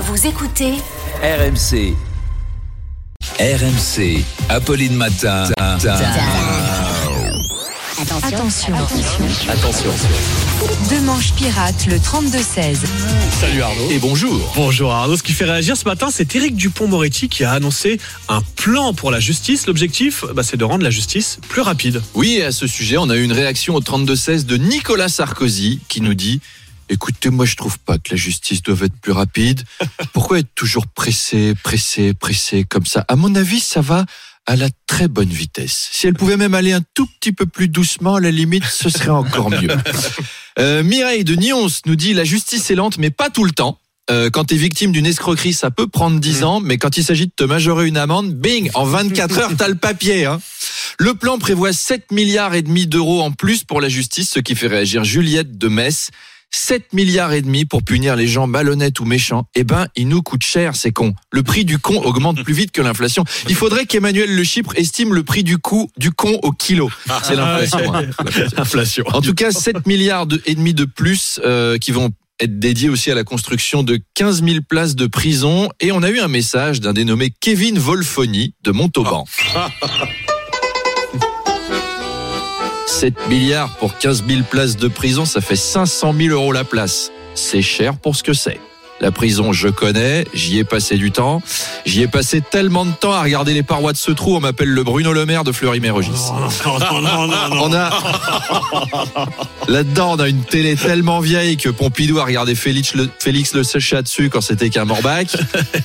Vous écoutez RMC. RMC, Apolline Matin. Attention. Deux manches pirates, le 32-16. Salut Arnaud. Et bonjour. Bonjour Arnaud. Ce qui fait réagir ce matin, c'est Eric Dupond-Moretti qui a annoncé un plan pour la justice. L'objectif, c'est de rendre la justice plus rapide. Oui, et à ce sujet, on a eu une réaction au 32-16 de Nicolas Sarkozy qui nous dit: écoutez, moi je trouve pas que la justice doit être plus rapide. Pourquoi être toujours pressé comme ça? À mon avis, ça va à la très bonne vitesse. Si elle pouvait même aller un tout petit peu plus doucement, à la limite, ce serait encore mieux. Mireille de Nyons nous dit: la justice est lente, mais pas tout le temps. Quand t'es victime d'une escroquerie, ça peut prendre 10 ans, mais quand il s'agit de te majorer une amende, bing, en 24 heures, t'as le papier, hein. Le plan prévoit 7,5 milliards d'euros en plus pour la justice, ce qui fait réagir Juliette de Metz. 7,5 milliards pour punir les gens malhonnêtes ou méchants. Ils nous coûtent cher, ces cons. Le prix du con augmente plus vite que l'inflation. Il faudrait qu'Emmanuel Le Chypre estime le prix du con au kilo. C'est l'inflation. Inflation. En tout cas, 7,5 milliards de plus qui vont être dédiés aussi à la construction de 15 000 places de prison. Et on a eu un message d'un dénommé Kevin Volfoni de Montauban. 7 milliards pour 15 000 places de prison, ça fait 500 000 € la place. C'est cher pour ce que c'est. La prison, je connais, j'y ai passé du temps. J'y ai passé tellement de temps à regarder les parois de ce trou, on m'appelle le Bruno Le Maire de Fleury-Mérogis. Là-dedans, on a une télé tellement vieille que Pompidou a regardé Félix Le Sacha dessus quand c'était qu'un morbac.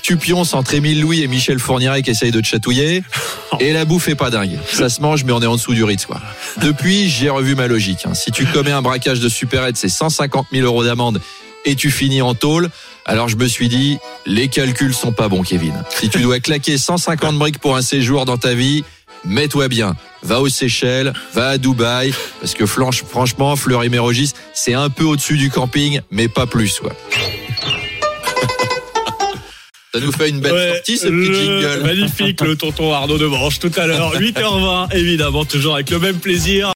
Tu pionces entre Emile Louis et Michel Fourniret qui essayent de te chatouiller. Et la bouffe est pas dingue. Ça se mange, mais on est en dessous du Ritz, quoi. Depuis, j'ai revu ma logique. Si tu commets un braquage de supérette, c'est 150 000 € d'amende et tu finis en tôle. Alors je me suis dit, les calculs sont pas bons, Kevin. Si tu dois claquer 150 briques pour un séjour dans ta vie, mets-toi bien. Va aux Seychelles, va à Dubaï, parce que franchement, Fleury-Mérogis, c'est un peu au-dessus du camping, mais pas plus, quoi. Ça nous fait une belle sortie, ce petit jingle. Magnifique, le tonton Arnaud Démanche, tout à l'heure, 8h20, évidemment, toujours avec le même plaisir.